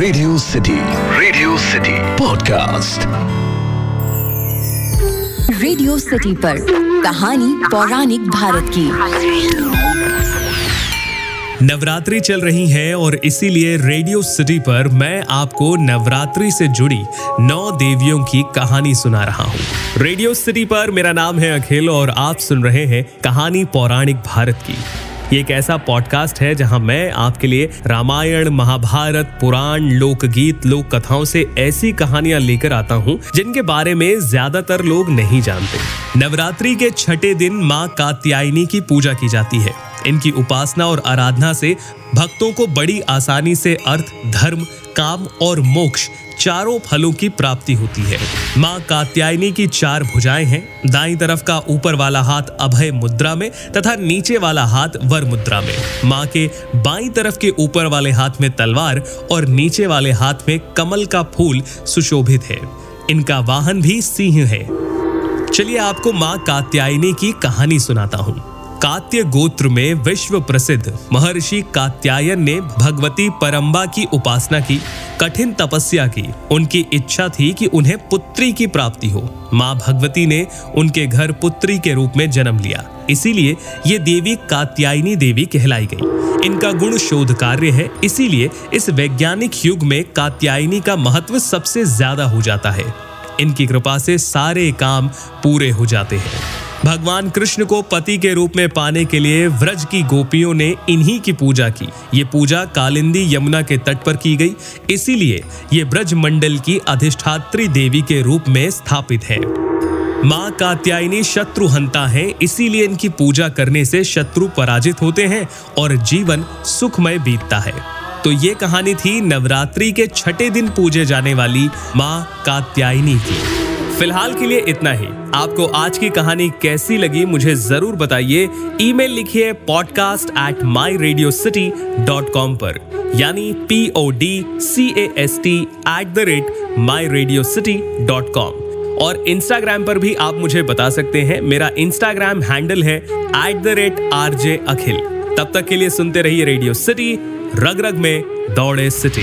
Radio City podcast. Radio city पर कहानी पौराणिक भारत की। नवरात्रि चल रही है और इसीलिए रेडियो सिटी पर मैं आपको नवरात्रि से जुड़ी 9 देवियों की कहानी सुना रहा हूँ। रेडियो सिटी पर मेरा नाम है अखिल और आप सुन रहे हैं कहानी पौराणिक भारत की। ये एक ऐसा पॉडकास्ट है जहां मैं आपके लिए रामायण, महाभारत, पुराण, लोकगीत, लोक कथाओं से ऐसी कहानियां लेकर आता हूं जिनके बारे में ज्यादातर लोग नहीं जानते। नवरात्रि के छठे दिन माँ कात्यायनी की पूजा की जाती है। इनकी उपासना और आराधना से भक्तों को बड़ी आसानी से अर्थ, धर्म, काम और मोक्ष चारों फलों की प्राप्ति होती है। माँ कात्यायनी की 4 भुजाएं हैं। दाईं तरफ का ऊपर वाला हाथ अभय मुद्रा में तथा नीचे वाला हाथ वर मुद्रा में। माँ के बाईं तरफ के ऊपर वाले हाथ में तलवार और नीचे वाले हाथ में कमल का फूल सुशोभित है। इनका वाहन भी सिंह है। चलिए आपको माँ कात्यायनी की कहानी सुनाता हूँ। कात्य गोत्र में विश्व प्रसिद्ध महर्षि कात्यायन ने भगवती परंबा की उपासना की, कठिन तपस्या की। उनकी इच्छा थी कि उन्हें पुत्री की प्राप्ति हो। माँ भगवती ने उनके घर पुत्री के रूप में जन्म लिया, इसीलिए ये देवी कात्यायनी देवी कहलाई गई। इनका गुण शोध कार्य है, इसीलिए इस वैज्ञानिक युग में कात्यायनी का महत्व सबसे ज्यादा हो जाता है। इनकी कृपा से सारे काम पूरे हो जाते हैं। भगवान कृष्ण को पति के रूप में पाने के लिए व्रज की गोपियों ने इन्हीं की पूजा की। ये पूजा कालिंदी यमुना के तट पर की गई, इसीलिए ये व्रज मंडल की अधिष्ठात्री देवी के रूप में स्थापित है। माँ कात्यायनी शत्रुहंता है, इसीलिए इनकी पूजा करने से शत्रु पराजित होते हैं और जीवन सुखमय बीतता है। तो ये कहानी थी नवरात्रि के छठे दिन पूजे जाने वाली माँ कात्यायनी की। फिलहाल के लिए इतना ही। आपको आज की कहानी कैसी लगी मुझे जरूर बताइए। ईमेल लिखिए podcast@myradiocity.com पर, यानी podcast@myradiocity.com। और इंस्टाग्राम पर भी आप मुझे बता सकते हैं। मेरा इंस्टाग्राम हैंडल है @RJ Akhil। तब तक के लिए सुनते रहिए रेडियो सिटी, रग रग में दौड़े सिटी।